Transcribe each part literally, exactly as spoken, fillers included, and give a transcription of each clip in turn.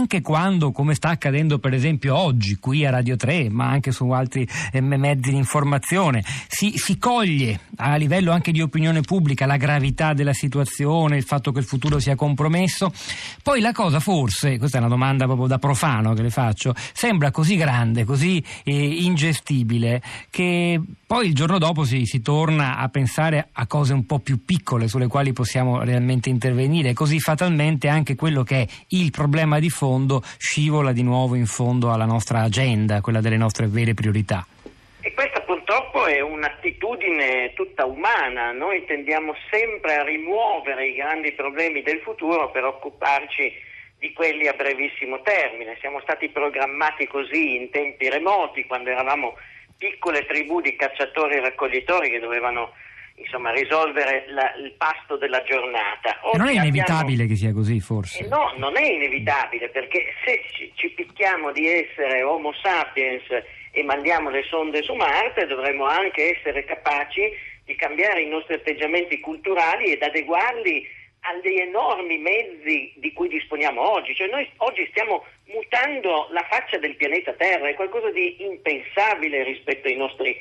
anche quando, come sta accadendo per esempio oggi qui a Radio tre, ma anche su altri eh, mezzi di informazione, si, si coglie a livello anche di opinione pubblica la gravità della situazione, il fatto che il futuro sia compromesso, poi la cosa forse, questa è una domanda proprio da profano che le faccio, sembra così grande, così eh, ingestibile, che poi il giorno dopo si, si torna a pensare a cose un po' più piccole sulle quali possiamo realmente intervenire, così fatalmente anche quello che è il problema di fondo scivola di nuovo in fondo alla nostra agenda, quella delle nostre vere priorità. E questa purtroppo è un'attitudine tutta umana, noi tendiamo sempre a rimuovere i grandi problemi del futuro per occuparci di quelli a brevissimo termine. Siamo stati programmati così in tempi remoti, quando eravamo piccole tribù di cacciatori e raccoglitori che dovevano insomma risolvere la, il pasto della giornata. Oggi non è inevitabile abbiamo... che sia così forse? Eh no, non è inevitabile, perché se ci, ci picchiamo di essere Homo sapiens e mandiamo le sonde su Marte, dovremmo anche essere capaci di cambiare i nostri atteggiamenti culturali ed adeguarli agli enormi mezzi di cui disponiamo oggi. Cioè noi oggi stiamo mutando la faccia del pianeta Terra, è qualcosa di impensabile rispetto ai nostri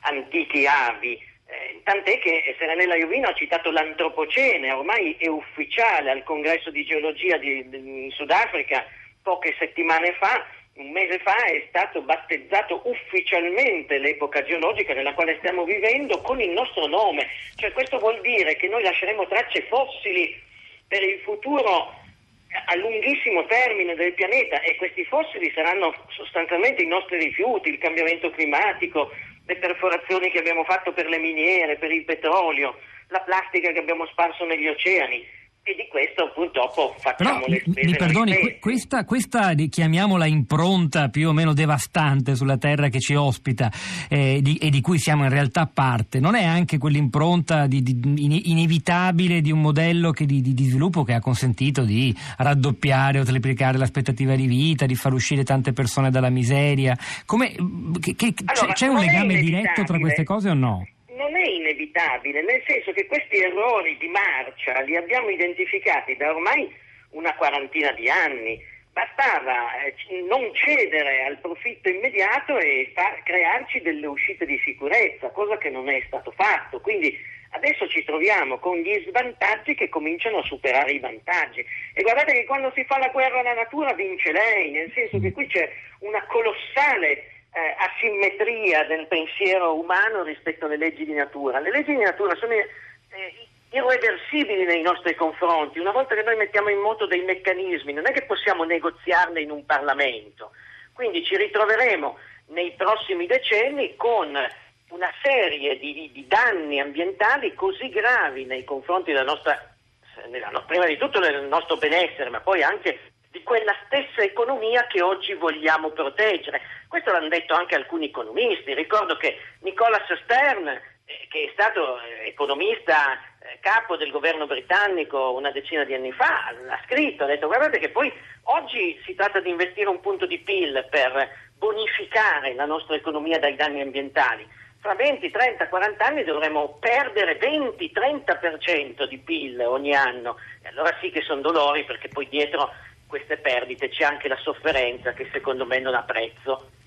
antichi avi. Eh, tant'è che Serenella Iovino ha citato l'antropocene, ormai è ufficiale al congresso di geologia di, di, in Sudafrica poche settimane fa, un mese fa è stato battezzato ufficialmente l'epoca geologica nella quale stiamo vivendo con il nostro nome. Cioè questo vuol dire che noi lasceremo tracce fossili per il futuro a lunghissimo termine del pianeta, e questi fossili saranno sostanzialmente i nostri rifiuti, il cambiamento climatico, le perforazioni che abbiamo fatto per le miniere, per il petrolio, la plastica che abbiamo sparso negli oceani. E di questo purtroppo facciamo le spese. Mi perdoni, questa, questa chiamiamola impronta più o meno devastante sulla terra che ci ospita eh, di, e di cui siamo in realtà parte, non è anche quell'impronta di, di, inevitabile di un modello che di, di, di sviluppo che ha consentito di raddoppiare o triplicare l'aspettativa di vita, di far uscire tante persone dalla miseria? Come, che, che, allora, c'è un legame diretto tra queste cose o no? Non è inevitabile, nel senso che questi errori di marcia li abbiamo identificati da ormai una quarantina di anni. Bastava eh, non cedere al profitto immediato e far, crearci delle uscite di sicurezza, cosa che non è stato fatto. Quindi adesso ci troviamo con gli svantaggi che cominciano a superare i vantaggi. E guardate che quando si fa la guerra alla natura vince lei, nel senso che qui c'è una colossale Eh, asimmetria del pensiero umano rispetto alle leggi di natura. Le leggi di natura sono eh, irreversibili nei nostri confronti. Una volta che noi mettiamo in moto dei meccanismi, non è che possiamo negoziarne in un Parlamento. Quindi ci ritroveremo nei prossimi decenni con una serie di, di danni ambientali così gravi nei confronti della nostra, nella, prima di tutto del nostro benessere, ma poi anche di quella stessa economia che oggi vogliamo proteggere. Questo l'hanno detto anche alcuni economisti. Ricordo che Nicolas Stern, che è stato economista capo del governo britannico una decina di anni fa, ha scritto, ha detto guardate che poi oggi si tratta di investire un punto di P I L per bonificare la nostra economia dai danni ambientali. Fra venti, trenta, quaranta anni dovremo perdere venti-trenta per cento di P I L ogni anno. E allora sì che sono dolori, perché poi dietro queste perdite c'è anche la sofferenza che secondo me non ha prezzo.